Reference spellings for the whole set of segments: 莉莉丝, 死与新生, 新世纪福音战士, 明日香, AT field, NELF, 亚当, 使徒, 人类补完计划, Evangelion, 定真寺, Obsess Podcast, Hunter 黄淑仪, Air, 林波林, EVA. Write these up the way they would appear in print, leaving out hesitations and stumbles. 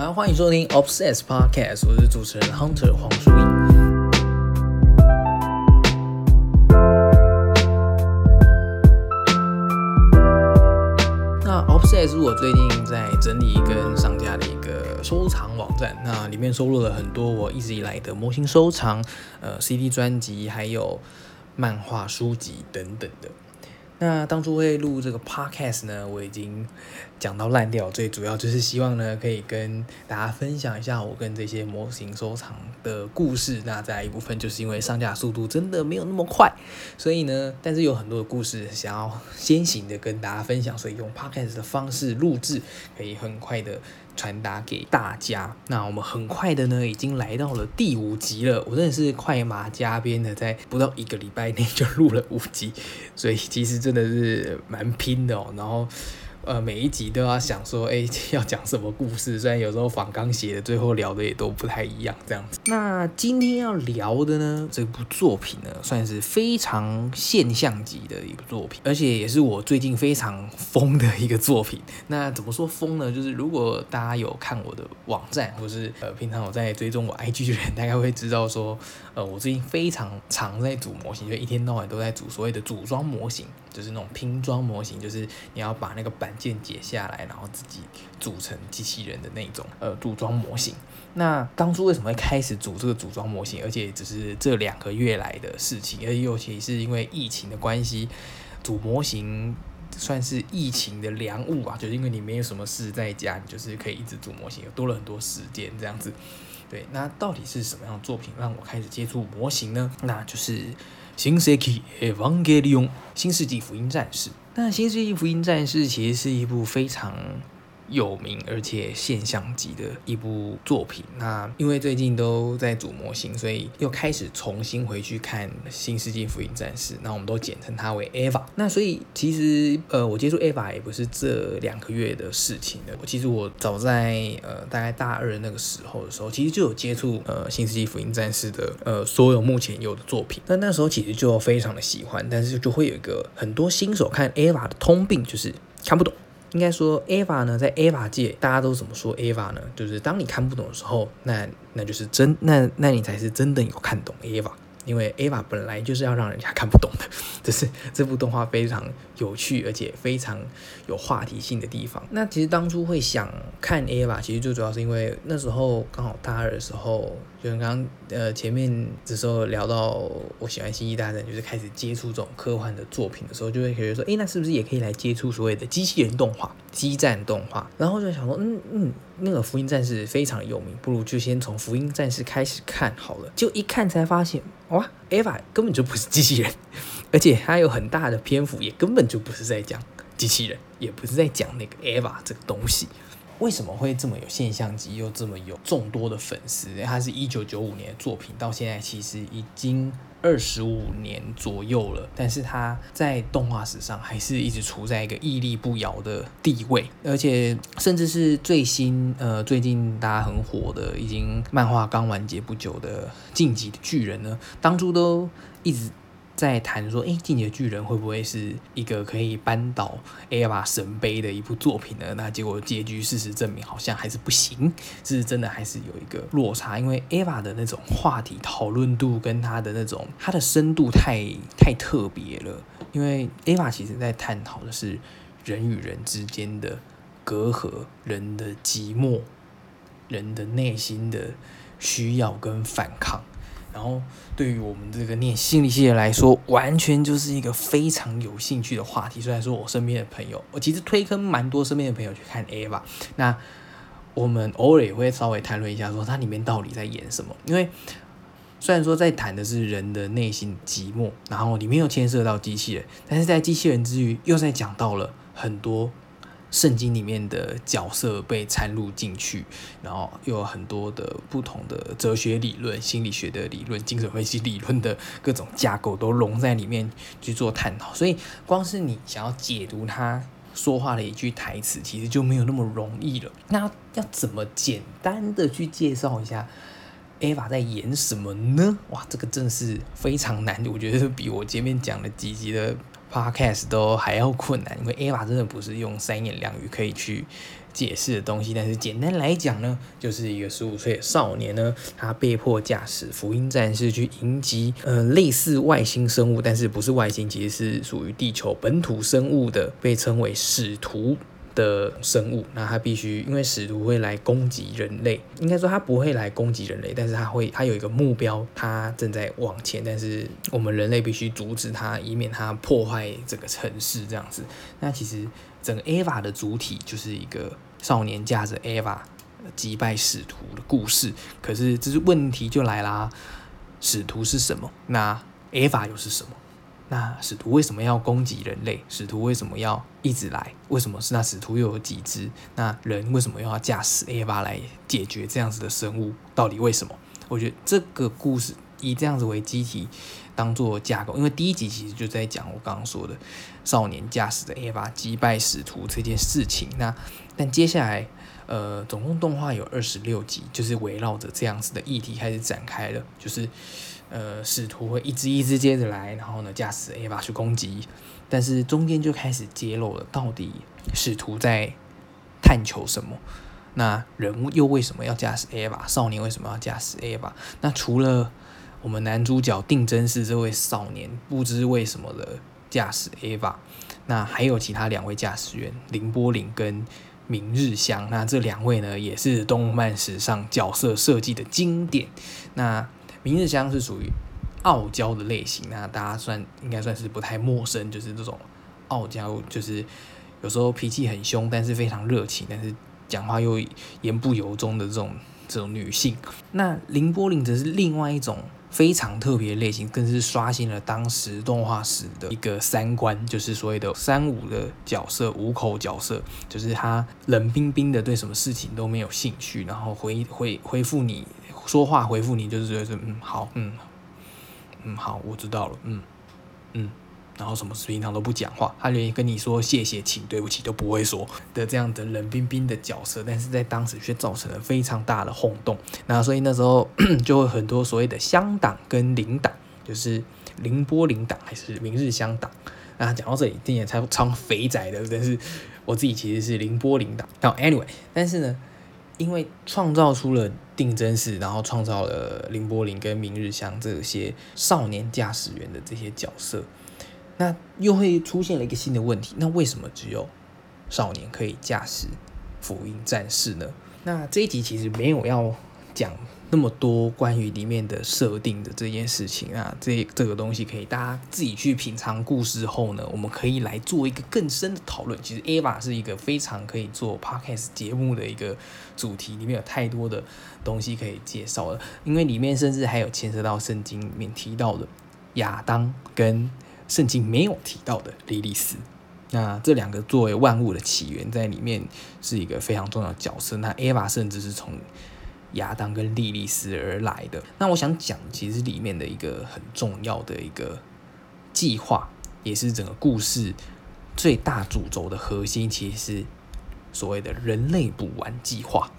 好，欢迎收听 Obsess Podcast， 我是主持人 Hunter 黄淑仪。Obsess 是我最近在整理跟上架的一个收藏网站，那里面收录了很多我一直以来的模型收藏、CD 专辑，还有漫画书籍等等的。那当初会录这个 podcast 呢，我已经讲到烂掉，最主要就是希望呢可以跟大家分享一下我跟这些模型收藏的故事。那再一部分就是因为上架速度真的没有那么快，所以呢，但是有很多的故事想要先行的跟大家分享，所以用 podcast 的方式录制，可以很快的传达给大家。那我们很快的呢，已经来到了第五集了，我真的是快马加鞭的，在不到一个礼拜内就录了5集，所以其实真的是蛮拼的哦。然后每一集都要想说，要讲什么故事，虽然有时候仿纲写的最后聊的也都不太一样这样子。那今天要聊的呢，这部作品呢算是非常现象级的一部作品，而且也是我最近非常疯的一个作品。那怎么说疯呢，就是如果大家有看我的网站，或是平常我在追踪我 IG 的人，大概会知道说我最近非常常在组模型，就一天到晚都在组所谓的组装模型，就是那种拼装模型，就是你要把那个板件解下来，然后自己组成机器人的那种组装模型。那当初为什么会开始组这个组装模型，而且只是这2个月来的事情，而且尤其是因为疫情的关系，组模型算是疫情的良物啊，就是因为你没有什么事在家，你就是可以一直组模型，有多了很多时间这样子。对，那到底是什么样的作品让我开始接触模型呢？那就是新世纪 Evangelion 新世纪福音战士。那《新世纪福音战士》其实是一部非常有名而且现象级的一部作品。那因为最近都在组模型，所以又开始重新回去看《新世纪福音战士》，那我们都简称它为 EVA。 那所以其实我接触 EVA 也不是这2个月的事情了。其实我早在大概大2那个时候的时候，其实就有接触《新世纪福音战士》的所有目前有的作品。那时候其实就非常的喜欢，但是就会有一个很多新手看 EVA 的通病，就是看不懂。应该说 EVA 呢，在 EVA 界大家都怎么说 EVA 呢，就是当你看不懂的时候，那就是那你才是真的有看懂 EVA， 因为 EVA 本来就是要让人家看不懂的，这是这部动画非常有趣而且非常有话题性的地方。那其实当初会想看 EVA， 其实最主要是因为那时候刚好大2的时候，就像刚刚前面的时候聊到我喜欢星际大战，就是开始接触这种科幻的作品的时候，就会觉得说那是不是也可以来接触所谓的机器人动画、机战动画。然后就想说那个福音战士非常有名，不如就先从福音战士开始看好了。就一看才发现，哇， EVA 根本就不是机器人，而且它有很大的篇幅也根本就不是在讲机器人，也不是在讲那个 EVA 这个东西。为什么会这么有现象级，又这么有众多的粉丝？它是1995年的作品，到现在其实已经25年左右了，但是它在动画史上还是一直处在一个屹立不摇的地位。而且甚至是最近大家很火的，已经漫画刚完结不久的《进击的巨人》呢，当初都一直在谈说，进击的巨人会不会是一个可以扳倒 EVA 神杯的一部作品呢？那结果结局事实证明好像还是不行，是真的还是有一个落差，因为 EVA 的那种话题讨论度跟它的深度太特别了。因为 EVA 其实在探讨的是人与人之间的隔阂、人的寂寞、人的内心的需要跟反抗。然后对于我们这个念心理系的来说，完全就是一个非常有兴趣的话题。虽然说我身边的朋友，我其实推坑蛮多身边的朋友去看 EVA， 那我们偶尔也会稍微谈论一下说它里面到底在演什么。因为虽然说在谈的是人的内心寂寞，然后里面又牵涉到机器人，但是在机器人之余又在讲到了很多圣经里面的角色被掺入进去，然后又有很多的不同的哲学理论、心理学的理论、精神分析理论的各种架构都融在里面去做探讨。所以光是你想要解读他说话的一句台词，其实就没有那么容易了。那要怎么简单的去介绍一下EVA 在演什么呢？哇，这个真是非常难，我觉得是比我前面讲的几集的 podcast 都还要困难，因为 EVA 真的不是用3言2语可以去解释的东西，但是简单来讲呢，就是一个15岁的少年呢，他被迫驾驶福音战士去迎击类似外星生物，但是不是外星，其实是属于地球本土生物的，被称为使徒的生物。那他必须，因为使徒会来攻击人类，应该说他不会来攻击人类，但是他有一个目标，他正在往前，但是我们人类必须阻止他，以免他破坏这个城市这样子。那其实整个 EVA 的主体就是一个少年驾着 EVA 击败使徒的故事。可是这是问题就来啦，使徒是什么？那 EVA 又是什么？那使徒为什么要攻击人类？使徒为什么要一直来？为什么是那使徒又有几只？那人为什么又要驾驶 EVA 来解决这样子的生物？到底为什么？我觉得这个故事以这样子为基体当做架构，因为第一集其实就在讲我刚刚说的少年驾驶的 EVA 击败使徒这件事情。那但接下来总共动画有26集，就是围绕着这样子的议题开始展开了，就是使徒会一只一只接着来，然后呢驾驶 EVA 去攻击，但是中间就开始揭露了到底使徒在探求什么，那人又为什么要驾驶 EVA， 少年为什么要驾驶 EVA。 那除了我们男主角定真是这位少年不知为什么的驾驶 EVA， 那还有其他2位驾驶员林波林跟明日香，那这2位呢也是动漫史上角色设计的经典。那明日香是属于傲娇的类型，那大家应该算是不太陌生，就是这种傲娇，就是有时候脾气很凶，但是非常热情，但是讲话又言不由衷的这种女性。那林波林则是另外一种非常特别的类型，更是刷新了当时动画史的一个3观，就是所谓的3-5的角色，五口角色，就是他冷冰冰的，对什么事情都没有兴趣，然后回复你说话，回复你就是好，好，我知道了，然后什么平常都不讲话，他连跟你说谢谢请对不起都不会说的这样的冷冰冰的角色，但是在当时却造成了非常大的轰动。那所以那时候就会很多所谓的香党跟林党，就是林波林党还是明日香党。那讲到这里听起来超肥宅的，但是我自己其实是林波林党。Anyway， 但是呢，因为创造出了定真寺，然后创造了林波林跟明日香这些少年驾驶员的这些角色，那又会出现了一个新的问题，那为什么只有少年可以驾驶福音战士呢？那这一集其实没有要讲那么多关于里面的设定的这件事情啊，这个东西可以大家自己去品尝故事后呢，我们可以来做一个更深的讨论。其实 EVA 是一个非常可以做 podcast 节目的一个主题，里面有太多的东西可以介绍了，因为里面甚至还有牵涉到圣经里面提到的亚当跟圣经没有提到的莉莉丝，那这2个作为万物的起源，在里面是一个非常重要的角色。那 EVA 甚至是从亚当跟莉莉丝而来的。那我想讲，其实里面的一个很重要的一个计划，也是整个故事最大主轴的核心，其实是所谓的人类补完计划。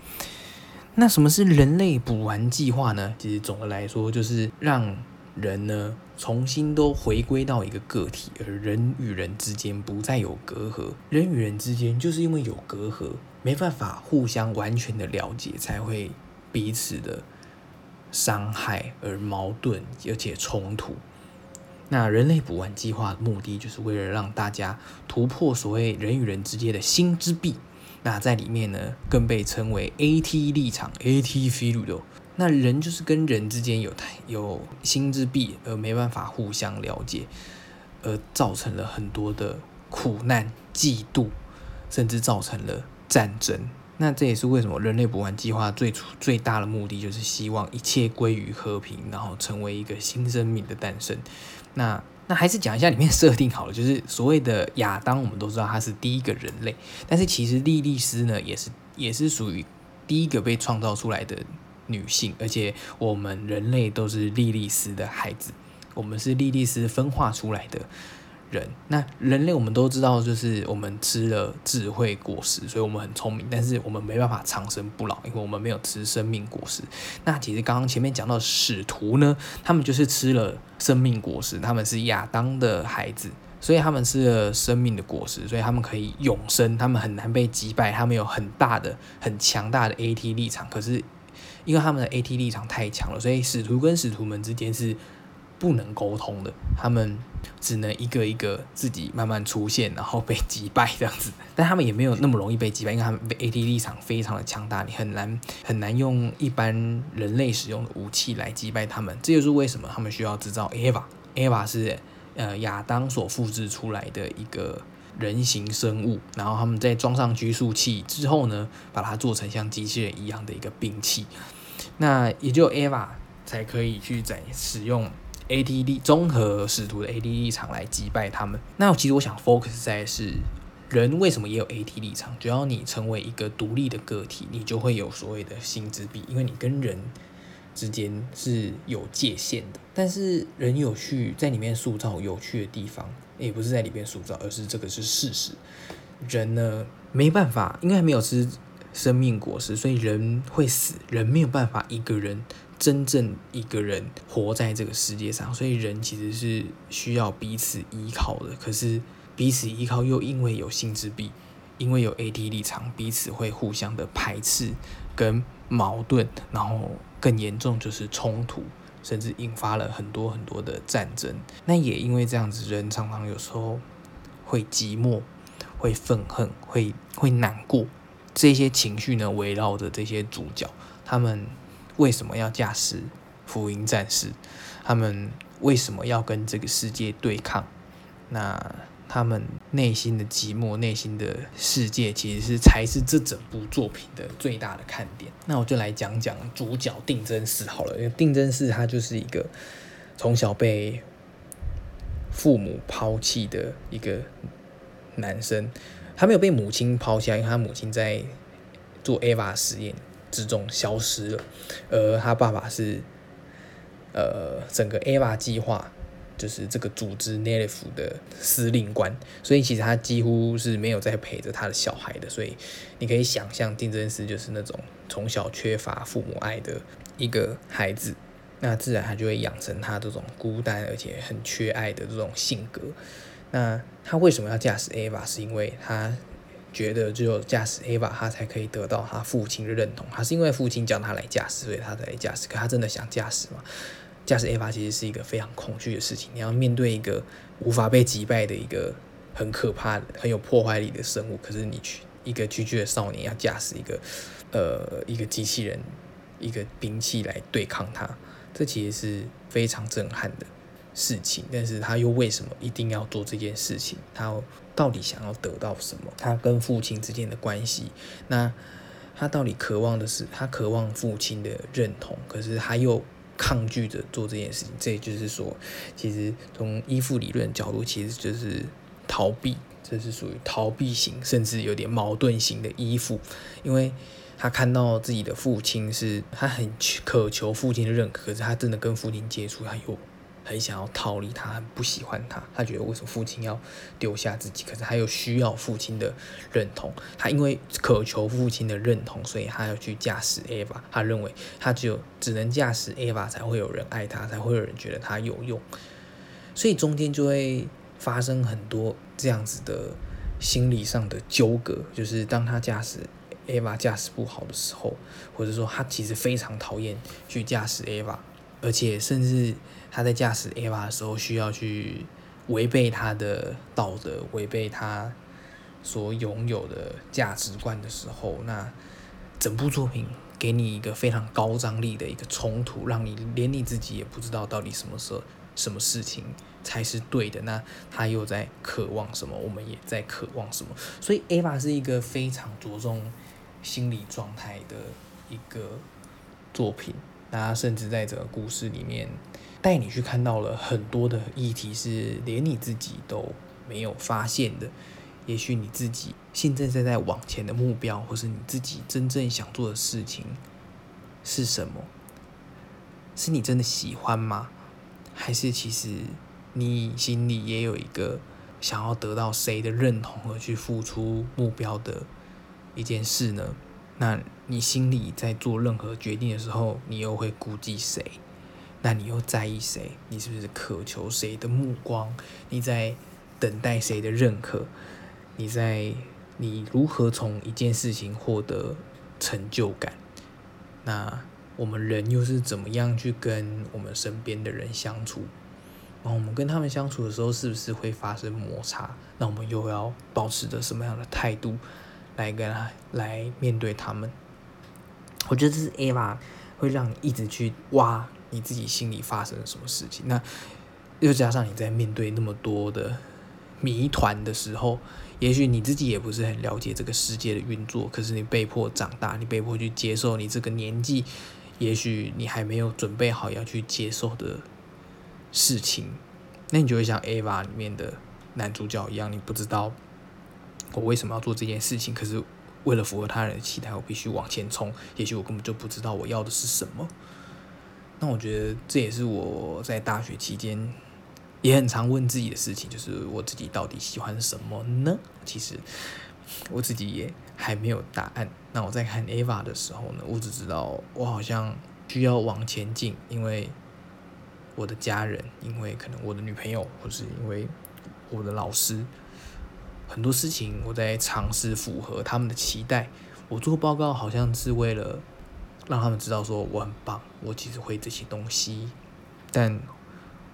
那什么是人类补完计划呢？其实总的来说，就是让人呢重新都回归到一个个体，而人与人之间不再有隔阂。人与人之间就是因为有隔阂，没办法互相完全的了解，才会彼此的伤害而矛盾而且冲突。那人类补完计划的目的就是为了让大家突破所谓人与人之间的心之壁，那在里面呢更被称为 AT 立场 AT field。那人就是跟人之间有心之壁，而没办法互相了解，而造成了很多的苦难、嫉妒，甚至造成了战争。那这也是为什么人类补完计划最大的目的，就是希望一切归于和平，然后成为一个新生命的诞生。那还是讲一下里面设定好了，就是所谓的亚当，我们都知道他是第一个人类，但是其实莉莉丝呢，也是属于第一个被创造出来的女性，而且我们人类都是莉莉丝的孩子，我们是莉莉丝分化出来的人。那人类我们都知道，就是我们吃了智慧果实，所以我们很聪明，但是我们没办法长生不老，因为我们没有吃生命果实。那其实刚刚前面讲到使徒呢，他们就是吃了生命果实，他们是亚当的孩子，所以他们吃了生命的果实，所以他们可以永生，他们很难被击败，他们有很大的很强大的 AT 立场，可是因为他们的 AT 立场太强了，所以使徒跟使徒们之间是不能沟通的，他们只能一个一个自己慢慢出现，然后被击败这样子。但他们也没有那么容易被击败，因为他们 AT 立场非常的强大，你很难用一般人类使用的武器来击败他们。这就是为什么他们需要制造 EVA 是亚当所复制出来的一个人形生物，然后他们在装上拘束器之后呢，把它做成像机器人一样的一个兵器。那也就 EVA 才可以去使用AT 综合使徒的 AT 立场来击败他们。那其实我想 focus 在是人为什么也有 AT 立场，只要你成为一个独立的个体，你就会有所谓的心之壁，因为你跟人之间是有界限的。但是人有趣在里面塑造有趣的地方，也不是在里面塑造，而是这个是事实。人呢没办法，因为还没有吃生命果实，所以人会死，人没有办法一个人真正一个人活在这个世界上，所以人其实是需要彼此依靠的。可是彼此依靠又因为有心之壁，因为有 AT 立场，彼此会互相的排斥跟矛盾，然后更严重就是冲突，甚至引发了很多很多的战争。那也因为这样子，人常常有时候会寂寞，会愤恨，会难过，这些情绪呢围绕着这些主角，他们为什么要驾驶福音战士？他们为什么要跟这个世界对抗？那他们内心的寂寞，内心的世界其实才是这整部作品的最大的看点。那我就来讲讲主角定真寺好了。因为定真寺他就是一个从小被父母抛弃的一个男生，他没有被母亲抛弃，因为他母亲在做 EVA 实验之中消失了，而他爸爸是整个 EVA 计划就是这个组织 NELF 的司令官，所以其实他几乎是没有在陪着他的小孩的。所以你可以想象定真寺就是那种从小缺乏父母爱的一个孩子，那自然他就会养成他这种孤单而且很缺爱的这种性格。那他为什么要驾驶 EVA？ 是因为他觉得只有驾驶 EVA 他才可以得到他父亲的认同，他是因为父亲叫他来驾驶所以他才来驾驶，可他真的想驾驶吗？驾驶 EVA 其实是一个非常恐惧的事情，你要面对一个无法被击败的一个很可怕的很有破坏力的生物，可是你一个区区的少年要驾驶一个机器人一个兵器来对抗他，这其实是非常震撼的事情。但是他又为什么一定要做这件事情？他到底想要得到什么？他跟父亲之间的关系，那他到底渴望的是，他渴望父亲的认同，可是他又抗拒着做这件事情。这也就是说，其实从依附理论的角度，其实就是逃避，这是属于逃避型，甚至有点矛盾型的依附。因为他看到自己的父亲是，他很渴求父亲的认可，可是他真的跟父亲接触，他又很想要逃离他，很不喜欢他，他觉得为什么父亲要丢下自己，可是他又需要父亲的认同，他因为渴求父亲的认同，所以他要去驾驶 EVA， 他认为他只能驾驶 EVA 才会有人爱他，才会有人觉得他有用，所以中间就会发生很多这样子的心理上的纠葛，就是当他驾驶 EVA 驾驶不好的时候，或者说他其实非常讨厌去驾驶 EVA， 而且甚至他在驾驶 EVA 的时候需要去违背他的道德，违背他所拥有的价值观的时候，那整部作品给你一个非常高张力的一个冲突，让你连你自己也不知道到底什么事情才是对的，那他又在渴望什么，我们也在渴望什么。所以 EVA 是一个非常着重心理状态的一个作品，那甚至在这个故事里面带你去看到了很多的议题是连你自己都没有发现的，也许你自己现在在往前的目标，或是你自己真正想做的事情是什么，是你真的喜欢吗？还是其实你心里也有一个想要得到谁的认同而去付出目标的一件事呢？那你心里在做任何决定的时候，你又会顾忌谁？那你又在意谁？你是不是渴求谁的目光？你在等待谁的认可，你如何从一件事情获得成就感，那我们人又是怎么样去跟我们身边的人相处，然后我们跟他们相处的时候是不是会发生摩擦，那我们又要保持着什么样的态度来面对他们。我觉得这是 EVA 会让你一直去挖你自己心里发生了什么事情，那又加上你在面对那么多的谜团的时候，也许你自己也不是很了解这个世界的运作，可是你被迫长大，你被迫去接受你这个年纪也许你还没有准备好要去接受的事情，那你就会像 EVA 里面的男主角一样，你不知道我为什么要做这件事情，可是为了符合他人的期待我必须往前冲，也许我根本就不知道我要的是什么。那我觉得这也是我在大学期间也很常问自己的事情，就是我自己到底喜欢什么呢？其实我自己也还没有答案。那我在看 EVA 的时候呢，我只知道我好像需要往前进，因为我的家人，因为可能我的女朋友，或是因为我的老师，很多事情我在尝试符合他们的期待。我做报告好像是为了让他们知道说我很棒，我其实会这些东西，但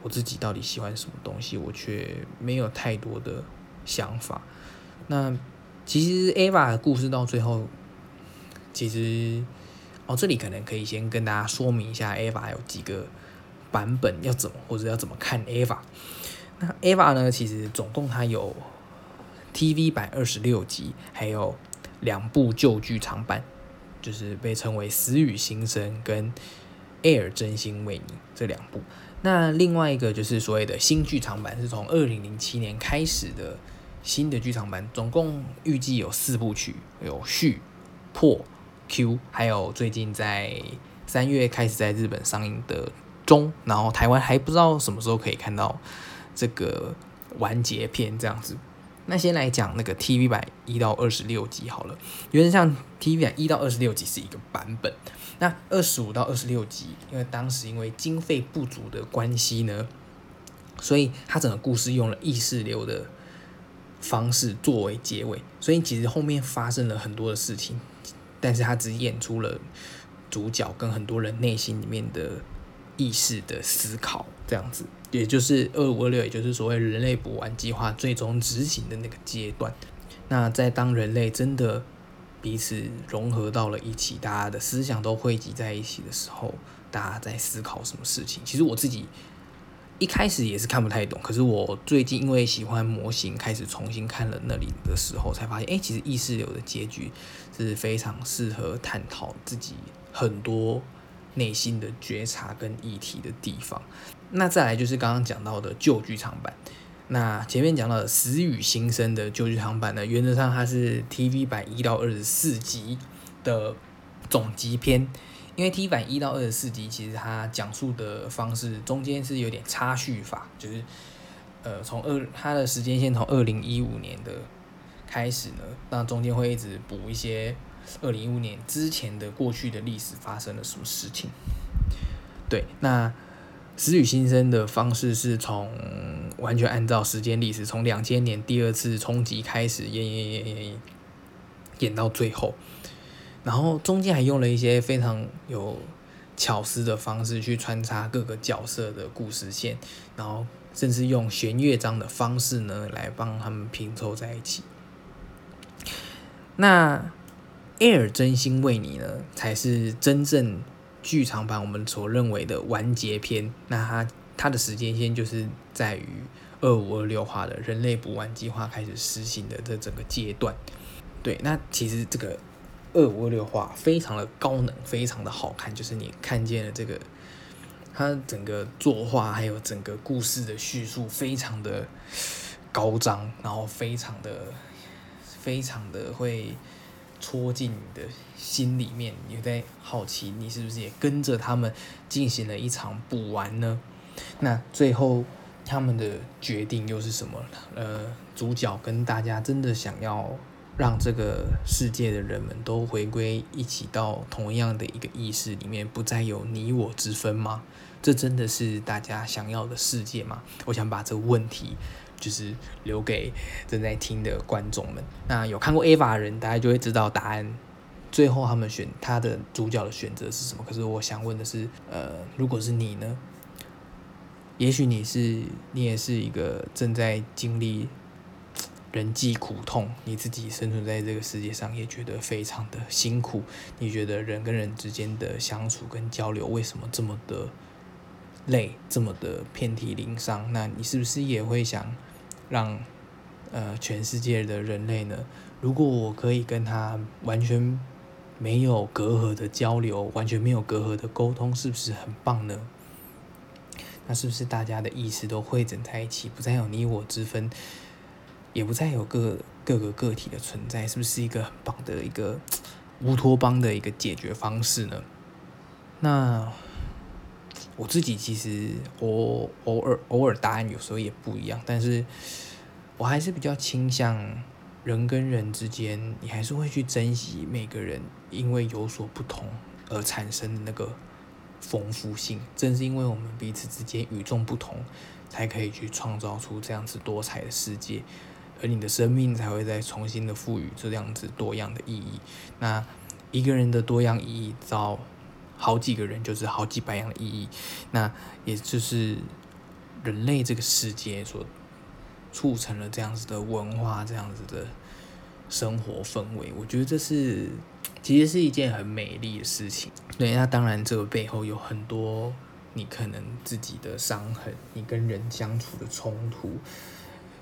我自己到底喜欢什么东西，我却没有太多的想法。那其实 EVA 的故事到最后，其实这里可能可以先跟大家说明一下 EVA 有几个版本要怎么，或者要怎么看 EVA。那 EVA 呢，其实总共它有 TV 版26集，还有2部旧剧场版，就是被称为《死与新生》跟 Air 真心为你这2部。那另外一个就是所谓的新剧场版，是从2007年开始的新的剧场版，总共预计有4部曲，有续、破、Q， 还有最近在3月开始在日本上映的中，然后台湾还不知道什么时候可以看到这个完结篇这样子。那先来讲那个 TV 版1到26集好了，原则上 TV 版1到26集是一个版本，那25到26集，因为当时因为经费不足的关系呢，所以他整个故事用了意识流的方式作为结尾，所以其实后面发生了很多的事情，但是他只演出了主角跟很多人内心里面的意识的思考这样子，也就是2526，也就是所谓人类补完计划最终执行的那个阶段。那在当人类真的彼此融合到了一起，大家的思想都汇集在一起的时候，大家在思考什么事情，其实我自己一开始也是看不太懂，可是我最近因为喜欢模型开始重新看了那里的时候才发现，其实意识流的结局是非常适合探讨自己很多内心的觉察跟议题的地方。那再来就是刚刚讲到的旧剧场版，那前面讲到的死与新生的旧剧场版呢，原则上它是 TV 版1到24集的总集篇，因为 TV 版1到24集其实它讲述的方式中间是有点插叙法，就是它的时间线从2015年的开始呢，那中间会一直补一些2015年之前的过去的历史发生了什么事情。对，那死与新生的方式是从完全按照时间历史，从2000年第2次冲击开始演到最后，然后中间还用了一些非常有巧思的方式去穿插各个角色的故事线，然后甚至用弦乐章的方式呢来帮他们拼凑在一起。那Air 真心为你呢，才是真正剧场版我们所认为的完结篇。那它的时间线就是在于2526话的人类补完计划开始实行的这整个阶段。对，那其实这个2526话非常的高能，非常的好看，就是你看见了这个它整个作画还有整个故事的叙述非常的高涨，然后非常的会戳进你的心里面，你在好奇你是不是也跟着他们进行了一场补完呢？那最后他们的决定又是什么？主角跟大家真的想要让这个世界的人们都回归一起到同样的一个意识里面，不再有你我之分吗？这真的是大家想要的世界吗？我想把这问题就是留给正在听的观众们。那有看过 EVA 的人，大家就会知道答案。最后他们选他的主角的选择是什么？可是我想问的是，如果是你呢？也许你也是一个正在经历人际苦痛，你自己生存在这个世界上也觉得非常的辛苦，你觉得人跟人之间的相处跟交流为什么这么的累，这么的遍体鳞伤？那你是不是也会想让全世界的人类呢？如果我可以跟他完全没有隔阂的交流，完全没有隔阂的沟通，是不是很棒呢？那是不是大家的意识都汇整在一起，不再有你我之分，也不再有各个个体的存在，是不是一个很棒的一个乌托邦的一个解决方式呢？那我自己其实偶尔答案有时候也不一样，但是我还是比较倾向人跟人之间，你还是会去珍惜每个人因为有所不同而产生的那个丰富性。正是因为我们彼此之间与众不同，才可以去创造出这样子多彩的世界，而你的生命才会再重新的赋予这样子多样的意义。那一个人的多样意义到好几个人就是好几百样的意义，那也就是人类这个世界所促成了这样子的文化，这样子的生活氛围。我觉得这是其实是一件很美丽的事情。对，那当然这个背后有很多你可能自己的伤痕，你跟人相处的冲突，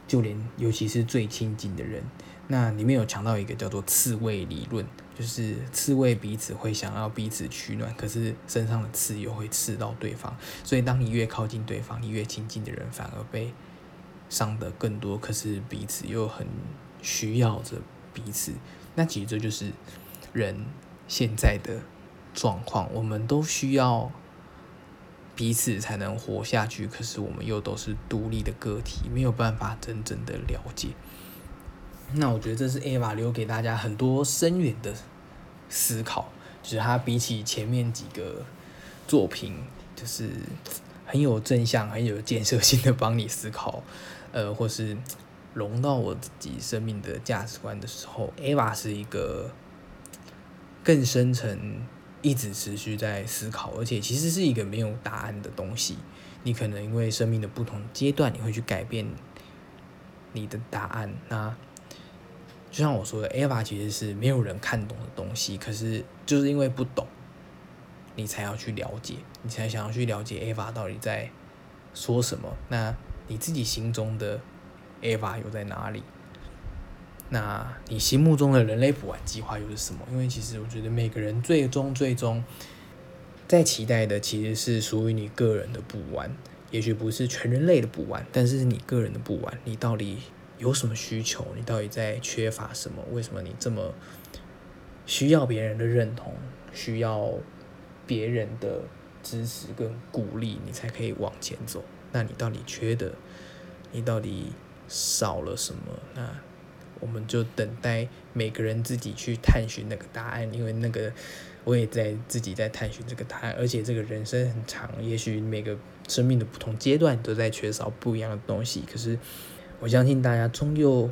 就连尤其是最亲近的人。那里面有强调一个叫做刺猬理论，就是刺猬彼此会想要彼此取暖，可是身上的刺又会刺到对方，所以当你越靠近对方，你越亲近的人反而被伤得更多，可是彼此又很需要着彼此。那其实这就是人现在的状况，我们都需要彼此才能活下去，可是我们又都是独立的个体，没有办法真正的了解。那我觉得这是 EVA 留给大家很多深远的思考，就是它比起前面几个作品，就是很有正向、很有建设性的帮你思考，或是融到我自己生命的价值观的时候， EVA 是一个更深层一直持续在思考，而且其实是一个没有答案的东西。你可能因为生命的不同阶段，你会去改变你的答案。那就像我说的 ，EVA 其实是没有人看懂的东西，可是就是因为不懂，你才要去了解，你才想要去了解 EVA 到底在说什么。那你自己心中的 EVA 又在哪里？那你心目中的人类补完计划又是什么？因为其实我觉得每个人最终在期待的其实是属于你个人的补完，也许不是全人类的补完，但是你个人的补完，你到底有什么需求？你到底在缺乏什么？为什么你这么需要别人的认同，需要别人的支持跟鼓励，你才可以往前走？那你到底缺的，你到底少了什么？那我们就等待每个人自己去探寻那个答案，因为那个我也自己在探寻这个答案，而且这个人生很长，也许每个生命的不同阶段都在缺少不一样的东西，可是我相信大家终究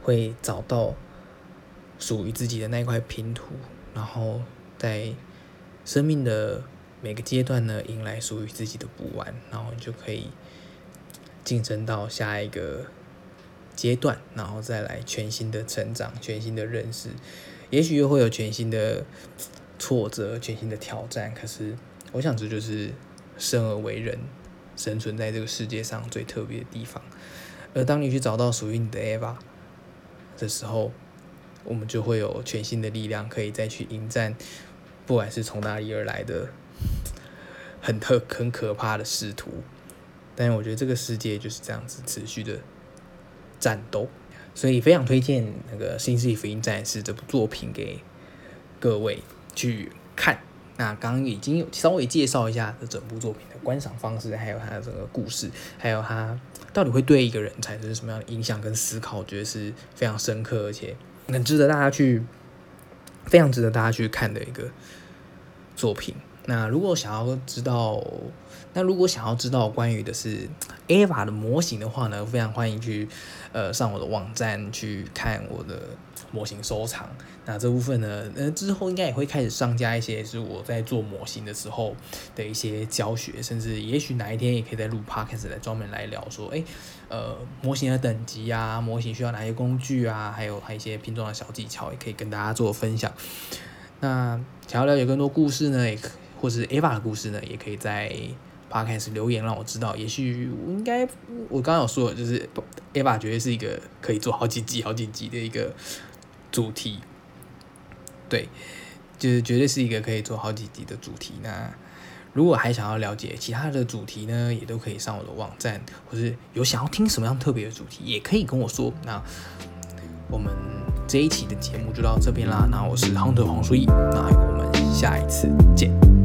会找到属于自己的那块拼图，然后在生命的每个阶段呢，迎来属于自己的补完，然后你就可以晋升到下一个阶段，然后再来全新的成长，全新的认识，也许又会有全新的挫折，全新的挑战，可是我想这就是生而为人，生存在这个世界上最特别的地方。而当你去找到属于你的 EVA 的时候，我们就会有全新的力量，可以再去迎战不管是从哪里而来的很可怕的仕途。但我觉得这个世界就是这样子持续的战斗，所以非常推荐那个《新世纪福音战士》这部作品给各位去看。那刚刚已经有稍微介绍一下这整部作品的观赏方式，还有它的整个故事，还有它到底会对一个人产生什么样的影响跟思考，我觉得是非常深刻，而且很值得大家去非常值得大家去看的一个作品。那如果想要知道关于的是 EVA 的模型的话呢，非常欢迎去上我的网站去看我的模型收藏。那这部分呢，之后应该也会开始上架一些是我在做模型的时候的一些教学，甚至也许哪一天也可以再录 podcast 来专门来聊说，模型的等级啊，模型需要哪些工具啊，还有一些拼装的小技巧，也可以跟大家做分享。那想要了解更多故事呢，或是 EVA 的故事呢，也可以在 Podcast 留言让我知道。也许我刚刚有说的就是 EVA 绝对是一个可以做好几集的一个主题，对，就是绝对是一个可以做好几集的主题。那如果还想要了解其他的主题呢，也都可以上我的网站，或是有想要听什么样特别的主题，也可以跟我说。那我们这一期的节目就到这边啦，那我是Hunter黄书义，那我们下一次见。